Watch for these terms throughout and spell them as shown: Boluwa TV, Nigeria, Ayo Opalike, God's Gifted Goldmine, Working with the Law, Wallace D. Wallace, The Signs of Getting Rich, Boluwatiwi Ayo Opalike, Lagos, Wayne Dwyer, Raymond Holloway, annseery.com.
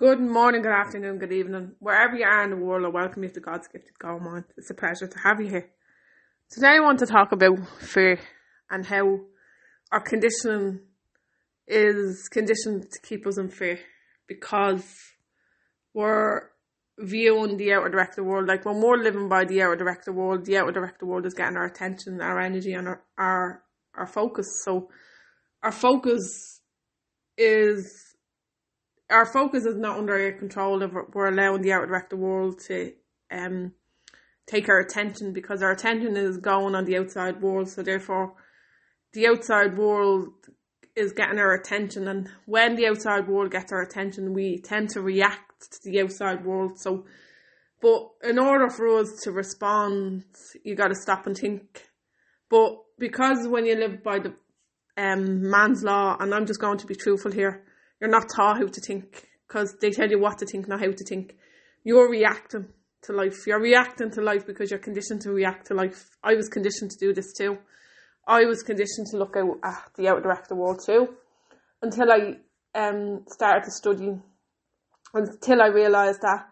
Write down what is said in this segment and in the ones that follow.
Good morning, good afternoon, good evening. Wherever you are in the world, I welcome you to God's Gifted Goldmine. It's a pleasure to have you here. Today I want to talk about fear and how our conditioning is conditioned to keep us in fear because we're viewing the outer director world. Like when we're living by the outer director world is getting our attention, our energy and our focus. So our focus is not under our control if we're allowing the outer director world to take our attention, because our attention is going on the outside world. So therefore, the outside world is getting our attention. And when the outside world gets our attention, we tend to react to the outside world. So, but in order for us to respond, you got to stop and think. But because when you live by the man's law, and I'm just going to be truthful here, you're not taught how to think, because they tell you what to think, not how to think. You're reacting to life. You're reacting to life because you're conditioned to react to life. I was conditioned to do this too. I was conditioned to look out at the outer director world too, until I started to study, until I realised that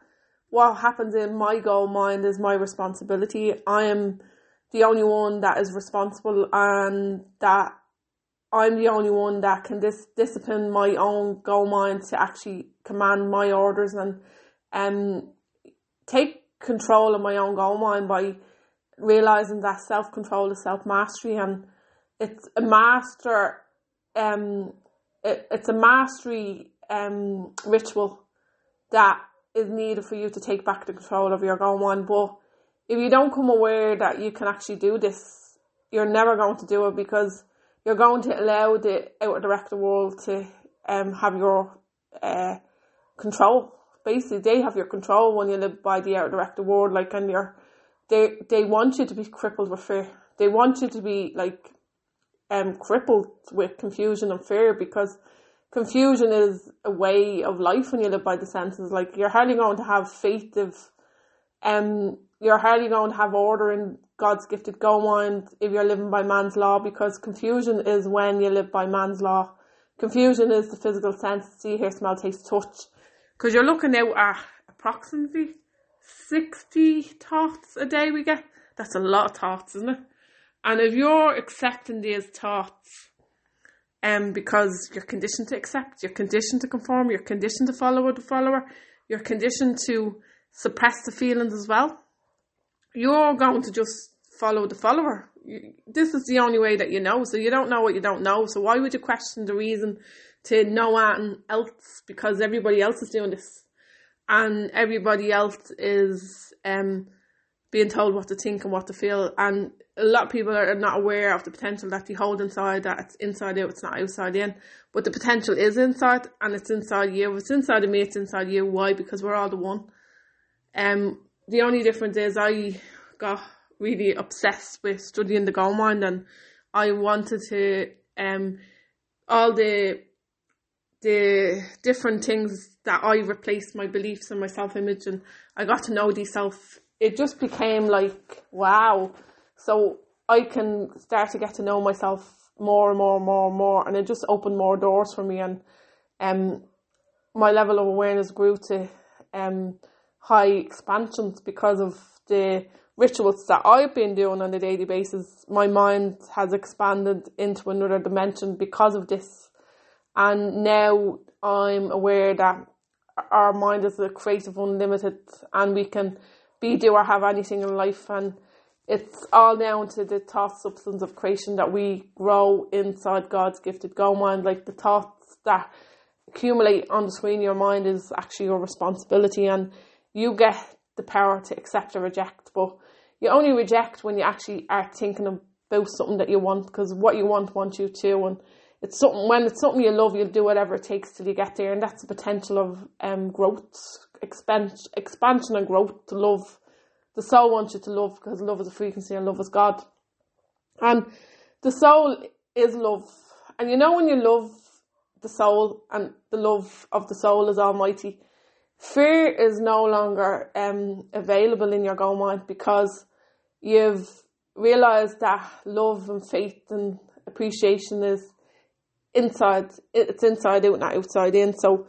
what happens in my gold mind is my responsibility. I am the only one that is responsible, and that I'm the only one that can discipline my own gold mind to actually command my orders and take control of my own gold mind by realising that self-control is self-mastery, and it's a mastery ritual that is needed for you to take back the control of your gold mind. But if you don't come aware that you can actually do this, you're never going to do it, because you're going to allow the outer director world to have your control. Basically, they have your control when you live by the outer director world. Like, and they want you to be crippled with fear. They want you to be like crippled with confusion and fear, because confusion is a way of life when you live by the senses. Like, you're hardly going to have faith if you're hardly going to have order in God's Gifted Goldmine if you're living by man's law, because confusion is when you live by man's law. Confusion is the physical sense, see, hear, smell, taste, touch. Because you're looking out at approximately 60 thoughts a day we get. That's a lot of thoughts, isn't it? And if you're accepting these thoughts, because you're conditioned to accept, you're conditioned to conform, you're conditioned to follow the follower, you're conditioned to suppress the feelings as well, you're going to just follow the follower. This is the only way that you know. So you don't know what you don't know. So why would you question the reason to know anything else? Because everybody else is doing this. And everybody else is being told what to think and what to feel. And a lot of people are not aware of the potential that they hold inside, that it's inside out, it's not outside in. But the potential is inside, and it's inside you. If it's inside of me, it's inside you. Why? Because we're all the one. The only difference is I got really obsessed with studying the gold mine, and I wanted to all the different things that I replaced my beliefs and my self-image, and I got to know these self. It just became like, wow. So I can start to get to know myself more and more and more and more, and it just opened more doors for me, and my level of awareness grew to high expansions because of the rituals that I've been doing on a daily basis. My mind has expanded into another dimension because of this, and now I'm aware that our mind is a creative unlimited, and we can be, do or have anything in life, and it's all down to the thought substance of creation that we grow inside God's Gifted Goldmine. Like, the thoughts that accumulate on the screen of your mind is actually your responsibility, and you get the power to accept or reject. But you only reject when you actually are thinking about something that you want, because what you want wants you to, and it's something, when it's something you love, you'll do whatever it takes till you get there. And that's the potential of growth, expansion and growth, to love. The soul wants you to love, because love is a frequency and love is God, and the soul is love. And you know, when you love the soul, and the love of the soul is almighty, fear is no longer available in your gold mind, because you've realised that love and faith and appreciation is inside. It's inside out, not outside in. So,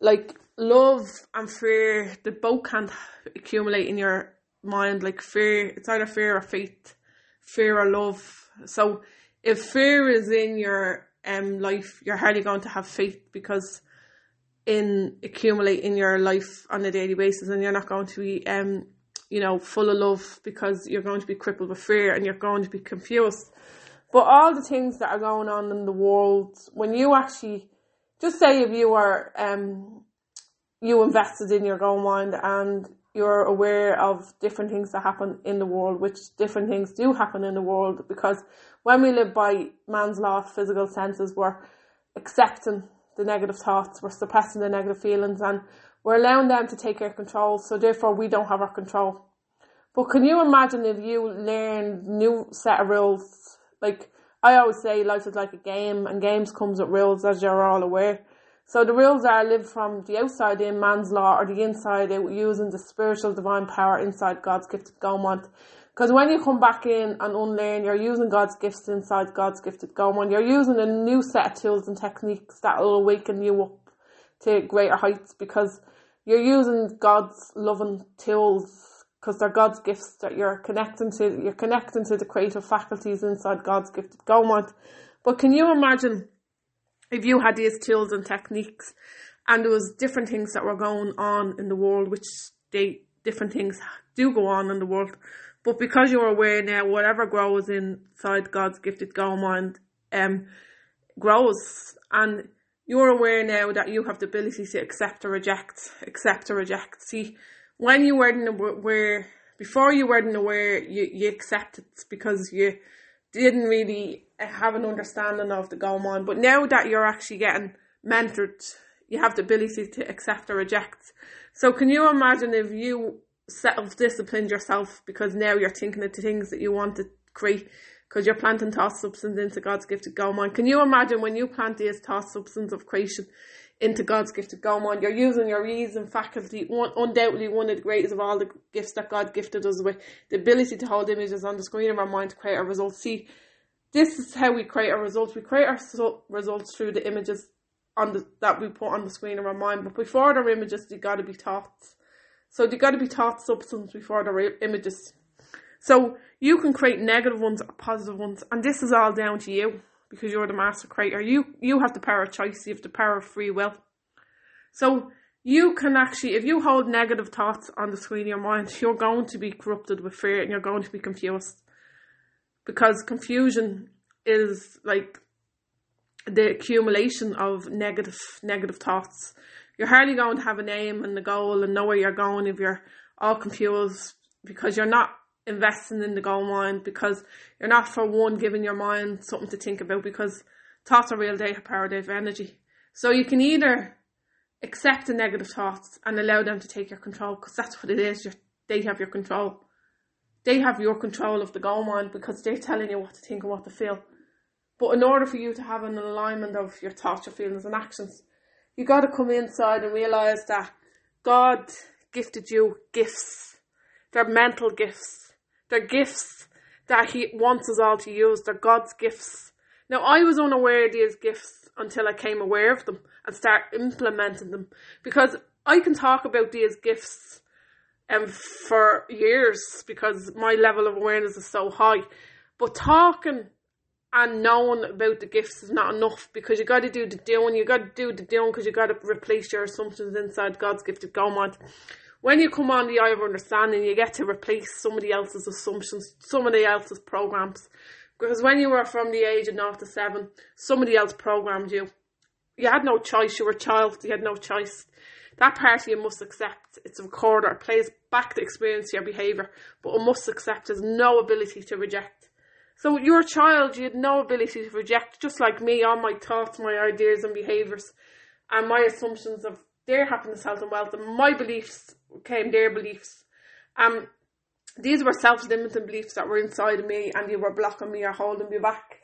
like, love and fear, they both can't accumulate in your mind. Like fear, it's either fear or faith, fear or love. So if fear is in your life, you're hardly going to have faith, because in accumulate in your life on a daily basis, and you're not going to be full of love, because you're going to be crippled with fear and you're going to be confused. But all the things that are going on in the world, when you actually just say if you are you invested in your own mind and you're aware of different things that happen in the world, which different things do happen in the world, because when we live by man's law of physical senses, we're accepting the negative thoughts, we're suppressing the negative feelings, and we're allowing them to take our control, so therefore we don't have our control. But can you imagine if you learned new set of rules? Like I always say, life is like a game, and games comes with rules, as you're all aware. So the rules are live from the outside in, man's law, or the inside out, using the spiritual divine power inside God's Gifted Goldmine. Because when you come back in and unlearn, you're using God's gifts inside God's Gifted Goldmine. You're using a new set of tools and techniques that will awaken you up to greater heights, because you're using God's loving tools, because they're God's gifts that you're connecting to. You're connecting to the creative faculties inside God's Gifted Goldmine. But can you imagine if you had these tools and techniques, and there was different things that were going on in the world, which different things do go on in the world. But because you're aware now, whatever grows inside God's Gifted Goldmine grows. And you're aware now that you have the ability to accept or reject. See, when you weren't aware, before you weren't aware, you accept it because you didn't really have an understanding of the goldmine. But now that you're actually getting mentored, you have the ability to accept or reject. So can you imagine if you self-disciplined yourself, because now you're thinking of the things that you want to create, because you're planting thought substance into God's Gifted Goldmine. Can you imagine when you plant these thought substance of creation into God's Gifted Goldmine, you're using your reason faculty, undoubtedly one of the greatest of all the gifts that God gifted us with, the ability to hold images on the screen of our mind to create our results. See, this is how we create our results. We create our results through the images that we put on the screen of our mind. But before they're images, they got to be thoughts. So they've got to be thought substance before they're images. So you can create negative ones or positive ones. And this is all down to you, because you're the master creator. You have the power of choice. You have the power of free will. So you can actually, if you hold negative thoughts on the screen of your mind, you're going to be corrupted with fear and you're going to be confused. Because confusion is like the accumulation of negative thoughts. You're hardly going to have an aim and a goal and know where you're going if you're all confused, because you're not investing in the goldmine, because you're not for one giving your mind something to think about, because thoughts are real, they have power, they have energy. So you can either accept the negative thoughts and allow them to take your control, because that's what it is, they have your control. They have your control of the goldmine, because they're telling you what to think and what to feel. But in order for you to have an alignment of your thoughts, your feelings and actions, you got to come inside and realise that God gifted you gifts. They're mental gifts. They're gifts that he wants us all to use. They're God's gifts. Now, I was unaware of these gifts until I came aware of them and start implementing them. Because I can talk about these gifts for years, because my level of awareness is so high. But talking and knowing about the gifts is not enough, because you got to do the doing. You got to do the doing, because you got to replace your assumptions inside God's Gifted Goldmine. When you come on the eye of understanding, you get to replace somebody else's assumptions, somebody else's programs. Because when you were from the age of 0 to 7, somebody else programmed you. You had no choice. You were a child. You had no choice. That part you must accept. It's a recorder. It plays back the experience of your behaviour, but it must accept. There's no ability to reject. So you're a child, you had no ability to reject, just like me, all my thoughts, my ideas and behaviours, and my assumptions of their happiness, health and wealth, and my beliefs became their beliefs. These were self-limiting beliefs that were inside of me, and they were blocking me or holding me back.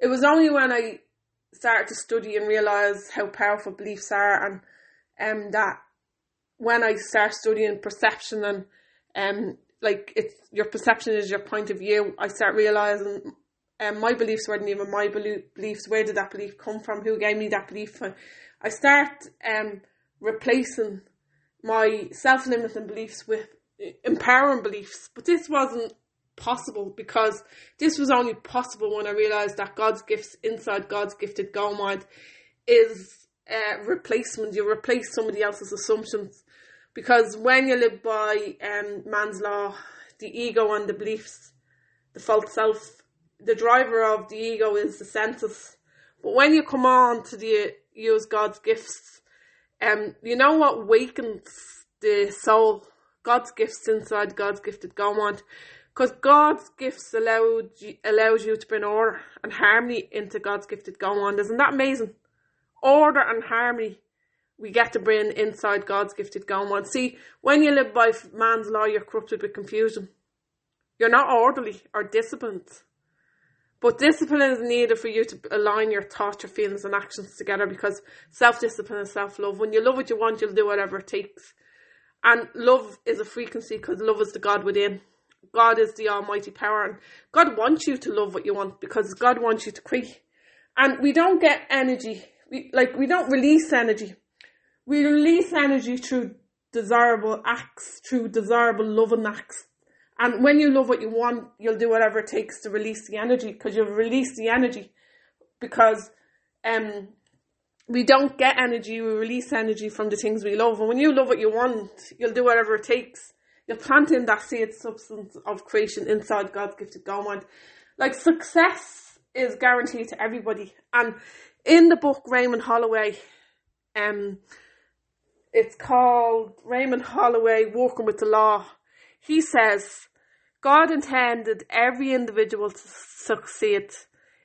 It was only when I started to study and realise how powerful beliefs are, and that when I started studying perception and your perception is your point of view, I start realising my beliefs weren't even my beliefs. Where did that belief come from? Who gave me that belief? I start replacing my self-limiting beliefs with empowering beliefs. But this wasn't possible, because this was only possible when I realised that God's gifts inside God's Gifted Goldmine is replacement. You replace somebody else's assumptions, because when you live by man's law, the ego and the beliefs, the false self, the driver of the ego is the senses. But when you come on to use God's gifts, you know what wakens the soul? God's gifts inside God's Gifted Goldmine. Because God's gifts allows you to bring order and harmony into God's Gifted Goldmine. Isn't that amazing? Order and harmony we get to bring inside God's Gifted Goldmine. See, when you live by man's law, you're corrupted with confusion. You're not orderly or disciplined. But discipline is needed for you to align your thoughts, your feelings and actions together, because self-discipline is self-love. When you love what you want, you'll do whatever it takes. And love is a frequency, because love is the God within. God is the almighty power, and God wants you to love what you want, because God wants you to create. And we don't get energy. We don't release energy. We release energy through desirable acts, through desirable loving acts. And when you love what you want, you'll do whatever it takes to release the energy, because you'll release the energy. Because we don't get energy, we release energy from the things we love. And when you love what you want, you'll do whatever it takes. You're planting that seed substance of creation inside God's Gifted Goldmine. Like, success is guaranteed to everybody. And in the book Raymond Holloway, it's called Raymond Holloway, Working with the Law. He says, God intended every individual to succeed.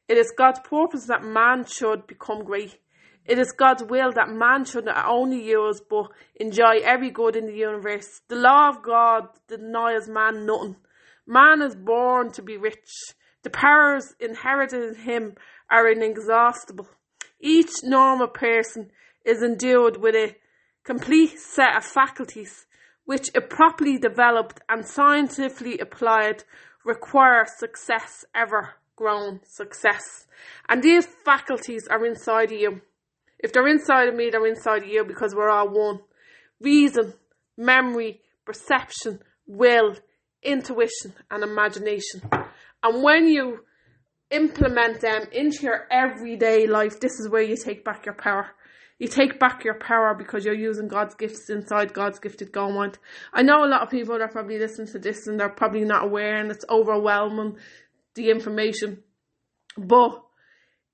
It is God's purpose that man should become great. It is God's will that man should not only use but enjoy every good in the universe. The law of God denies man nothing. Man is born to be rich. The powers inherited in him are inexhaustible. Each normal person is endued with a complete set of faculties, which, if properly developed and scientifically applied, require success, ever-grown success. And these faculties are inside of you. If they're inside of me, they're inside of you, because we're all one. Reason, memory, perception, will, intuition and imagination. And when you implement them into your everyday life, this is where you take back your power. You take back your power because you're using God's gifts inside God's Gifted Goldmine. I know a lot of people are probably listening to this and they're probably not aware, and it's overwhelming, the information. But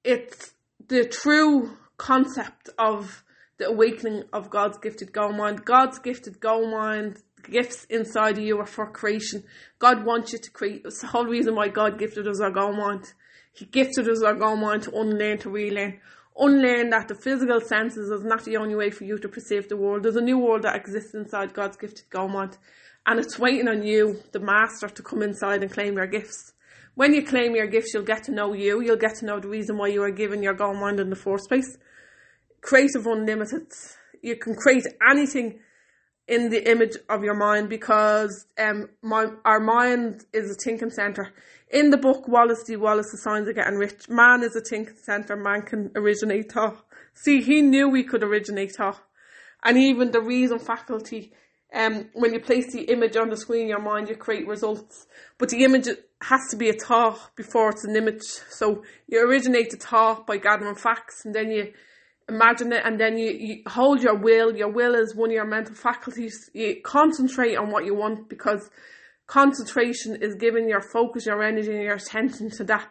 it's the true concept of the awakening of God's Gifted Goldmine. God's Gifted Goldmine, gifts inside of you are for creation. God wants you to create. It's the whole reason why God gifted us our goldmine. He gifted us our goldmine to unlearn, to relearn. Unlearn that the physical senses is not the only way for you to perceive the world. There's a new world that exists inside God's Gifted Goldmine, and it's waiting on you, the master, to come inside and claim your gifts. When you claim your gifts, you'll get to know you. You'll get to know the reason why you are given your goldmine in the first place. Creative unlimited. You can create anything in the image of your mind, because our mind is a thinking centre. In the book Wallace D. Wallace, The Signs of Getting Rich, man is a thinking centre. Man can originate thought. See, he knew we could originate thought. And even the reason faculty, when you place the image on the screen in your mind, you create results. But the image has to be a thought before it's an image. So you originate the thought by gathering facts, and then you imagine it, and then you hold your will. Your will is one of your mental faculties. You concentrate on what you want, because concentration is giving your focus, your energy and your attention to that,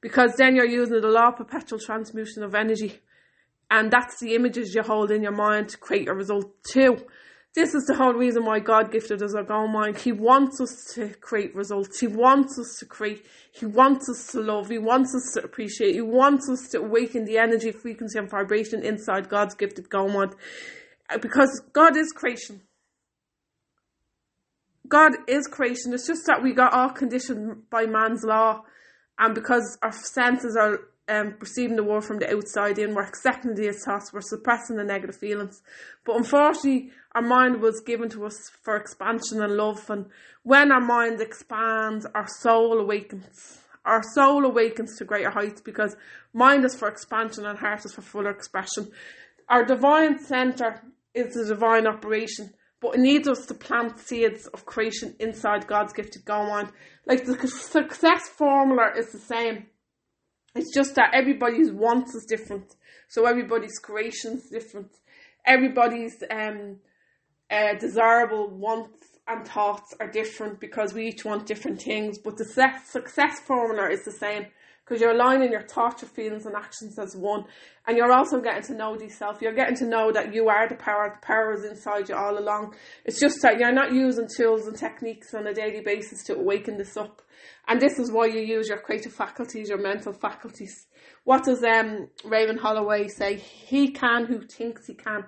because then you're using the law of perpetual transmutation of energy, and that's the images you hold in your mind to create a result too. This is the whole reason why God gifted us our goldmine. He wants us to create results. He wants us to create. He wants us to love. He wants us to appreciate. He wants us to awaken the energy, frequency and vibration inside God's Gifted Goldmine. Because God is creation. God is creation. It's just that we got all conditioned by man's law. And because our senses are perceiving the world from the outside in, we're accepting these thoughts, we're suppressing the negative feelings. But unfortunately, our mind was given to us for expansion and love, and when our mind expands, our soul awakens. Our soul awakens to greater heights, because mind is for expansion and heart is for fuller expression. Our divine centre is a divine operation, but it needs us to plant seeds of creation inside God's Gifted Goldmine. Like, the success formula is the same. It's just that everybody's wants is different. So everybody's creation is different. Everybody's desirable wants and thoughts are different, because we each want different things. But the success formula is the same, because you're aligning your thoughts, your feelings and actions as one. And you're also getting to know yourself. You're getting to know that you are the power. The power is inside you all along. It's just that you're not using tools and techniques on a daily basis to awaken this up. And this is why you use your creative faculties, your mental faculties. What does Raymond Holloway say? He can who thinks he can.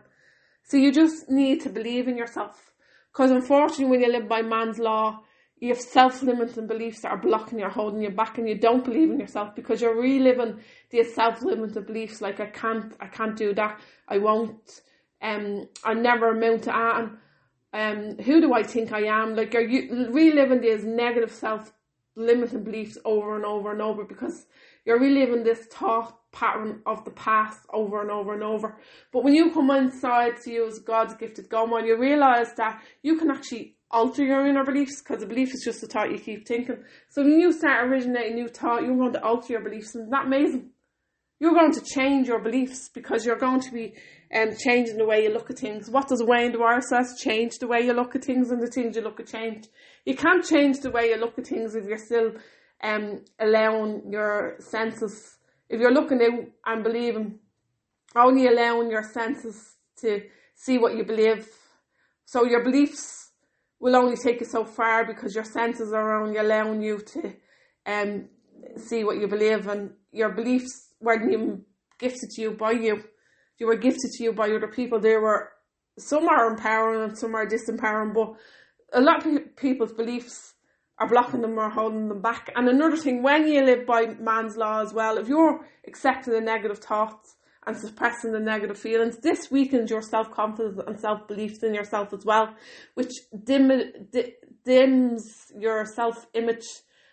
So you just need to believe in yourself. Because unfortunately, when you live by man's law, you have self-limiting beliefs that are blocking you, holding you back, and you don't believe in yourself because you're reliving these self-limiting beliefs like, I can't do that, I won't, I never amount to anything, who do I think I am? Like, you're reliving these negative self-limiting beliefs over and over and over, because you're reliving this thought pattern of the past over and over and over. But when you come inside to use God's Gifted Goldmine, you realise that you can actually alter your inner beliefs, because a belief is just a thought you keep thinking. So when you start originating new thought, you're going to alter your beliefs, and that's amazing. You're going to change your beliefs, because you're going to be changing the way you look at things. What does Wayne Dwyer says? Change the way you look at things, and the things you look at change. You can't change the way you look at things if you're still allowing your senses, if you're looking out and believing, only allowing your senses to see what you believe. So your beliefs will only take you so far, because your senses are only allowing you to see what you believe, and your beliefs weren't gifted to you by you. They were gifted to you by other people. They were, some are empowering and some are disempowering, but a lot of people's beliefs are blocking them or holding them back. And another thing, when you live by man's law as well, if you're accepting the negative thoughts and suppressing the negative feelings, this weakens your self-confidence and self-beliefs in yourself as well, which dims your self-image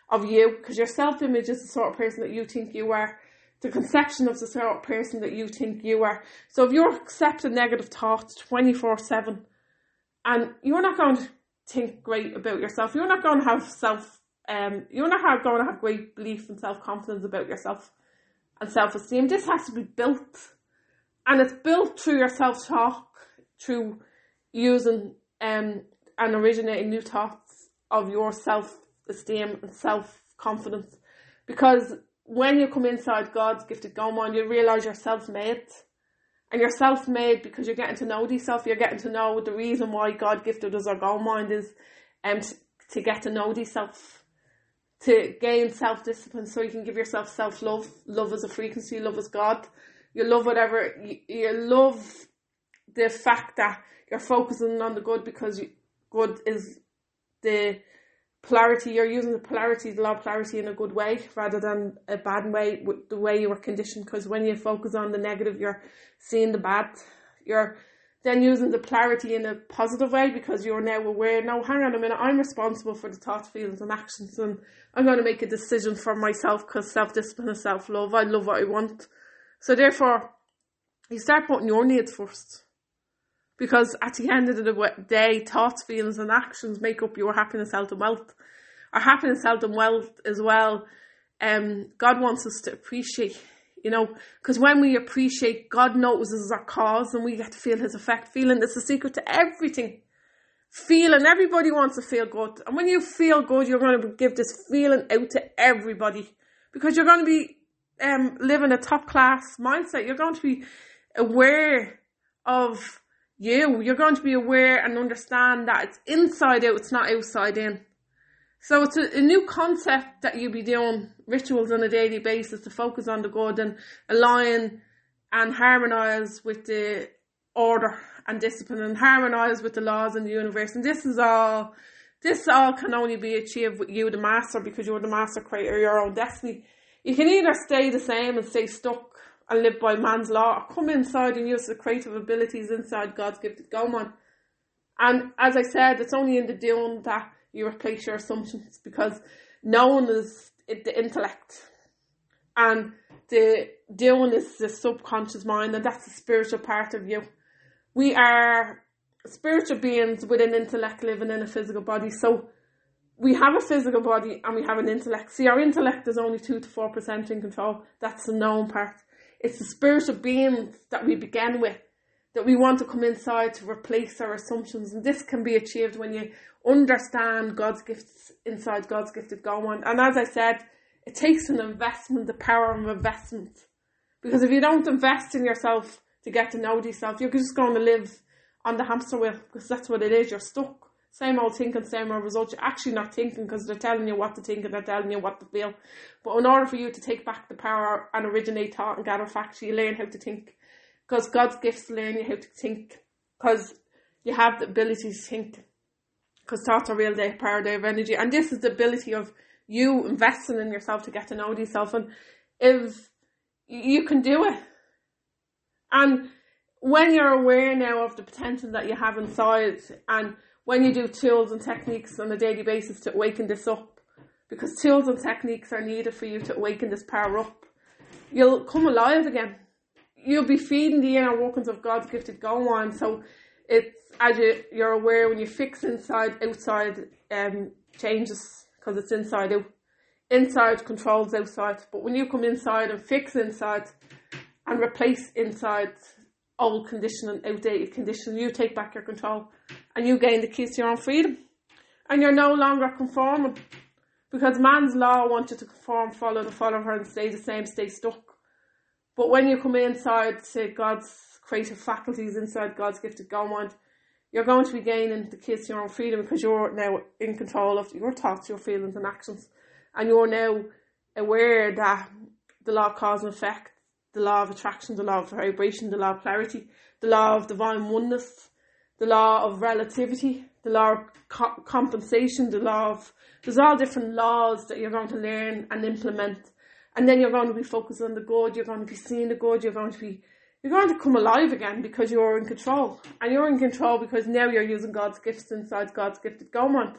of you, because your self-image is the sort of person that you think you are, the conception of the sort of person that you think you are. So if you're accepting negative thoughts 24/7, and you're not going to think great about yourself, you're not going to have you're not going to have great belief and self-confidence about yourself and self-esteem. This has to be built, and it's built through your self-talk, through using and originating new thoughts of your self-esteem and self-confidence. Because when you come inside God's Gifted Goldmine, you realise you're self-made, and you're self-made because you're getting to know yourself. You're getting to know the reason why God gifted us our goldmine is to get to know yourself, to gain self-discipline, so you can give yourself self-love. Love is a frequency. Love is God. You love whatever. You love the fact that you're focusing on the good, because good is the polarity. You're using the polarity, the law of polarity, in a good way rather than a bad way, with the way you were conditioned. Because when you focus on the negative, you're seeing the bad. You're then using the polarity in a positive way, because you're now aware, no, hang on a minute, I'm responsible for the thoughts, feelings and actions, and I'm going to make a decision for myself, because self-discipline and self-love, I love what I want. So therefore, you start putting your needs first, because at the end of the day, thoughts, feelings and actions make up your happiness, health and wealth. Our happiness, health and wealth as well, God wants us to appreciate. You know, because when we appreciate, God notices our cause and we get to feel his effect. Feeling is the secret to everything. Feeling, everybody wants to feel good. And when you feel good, you're going to give this feeling out to everybody, because you're going to be living a top class mindset. You're going to be aware of you. You're going to be aware and understand that it's inside out, it's not outside in. So it's a new concept that you'll be doing rituals on a daily basis to focus on the good and align and harmonise with the order and discipline, and harmonise with the laws in the universe. And this all can only be achieved with you, the master, because you're the master creator of your own destiny. You can either stay the same and stay stuck and live by man's law, or come inside and use the creative abilities inside God's Gifted Goldmine. And as I said, it's only in the doing that you replace your assumptions, because knowing is the intellect and the doing is the subconscious mind, and that's the spiritual part of you. we are spiritual beings with an intellect living in a physical body. So we have a physical body and we have an intellect. See, our intellect is only 2 to 4% in control. That's the known part. It's the spiritual beings that we begin with, that we want to come inside to replace our assumptions. And this can be achieved when you understand God's gifts inside God's Gifted Goldmine. And as I said, it takes an investment, the power of investment. Because if you don't invest in yourself to get to know yourself, you're just going to live on the hamster wheel, because that's what it is. You're stuck. Same old thinking, same old results. You're actually not thinking, because they're telling you what to think and they're telling you what to feel. But in order for you to take back the power and originate thought and gather facts, you learn how to think. Because God's gifts learn you how to think. Because you have the ability to think. Because thoughts are real, they power, they have energy. And this is the ability of you investing in yourself to get to know yourself. And if you can do it. And when you're aware now of the potential that you have inside, and when you do tools and techniques on a daily basis to awaken this up, because tools and techniques are needed for you to awaken this power up, you'll come alive again. You'll be feeding the inner workings of God's Gifted Goldmine. So it's as you're aware, when you fix inside, outside changes, because it's inside out. Inside controls outside. But when you come inside and fix inside and replace inside old conditioning, outdated conditioning, you take back your control and you gain the keys to your own freedom. And you're no longer conforming, because man's law wants you to conform, follow the follower and stay the same, stay stuck. But when you come inside to God's creative faculties, inside God's Gifted Goldmine, you're going to be gaining the keys to your own freedom, because you're now in control of your thoughts, your feelings and actions. And you're now aware that the law of cause and effect, the law of attraction, the law of vibration, the law of polarity, the law of divine oneness, the law of relativity, the law of compensation, the law of... There's all different laws that you're going to learn and implement. And then you're going to be focused on the good, you're going to be seeing the good, you're going to come alive again, because you're in control. And you're in control because now you're using God's gifts inside God's Gifted Goldmine.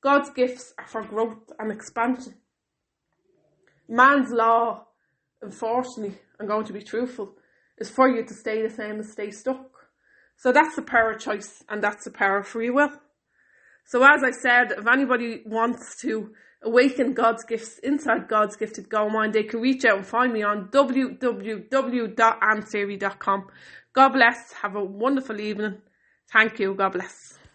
God's gifts are for growth and expansion. Man's law, unfortunately, I'm going to be truthful, is for you to stay the same and stay stuck. So that's the power of choice, and that's the power of free will. So as I said, if anybody wants to awaken God's gifts inside God's Gifted Goldmine, they can reach out and find me on www.annseery.com. God bless. Have a wonderful evening. Thank you. God bless.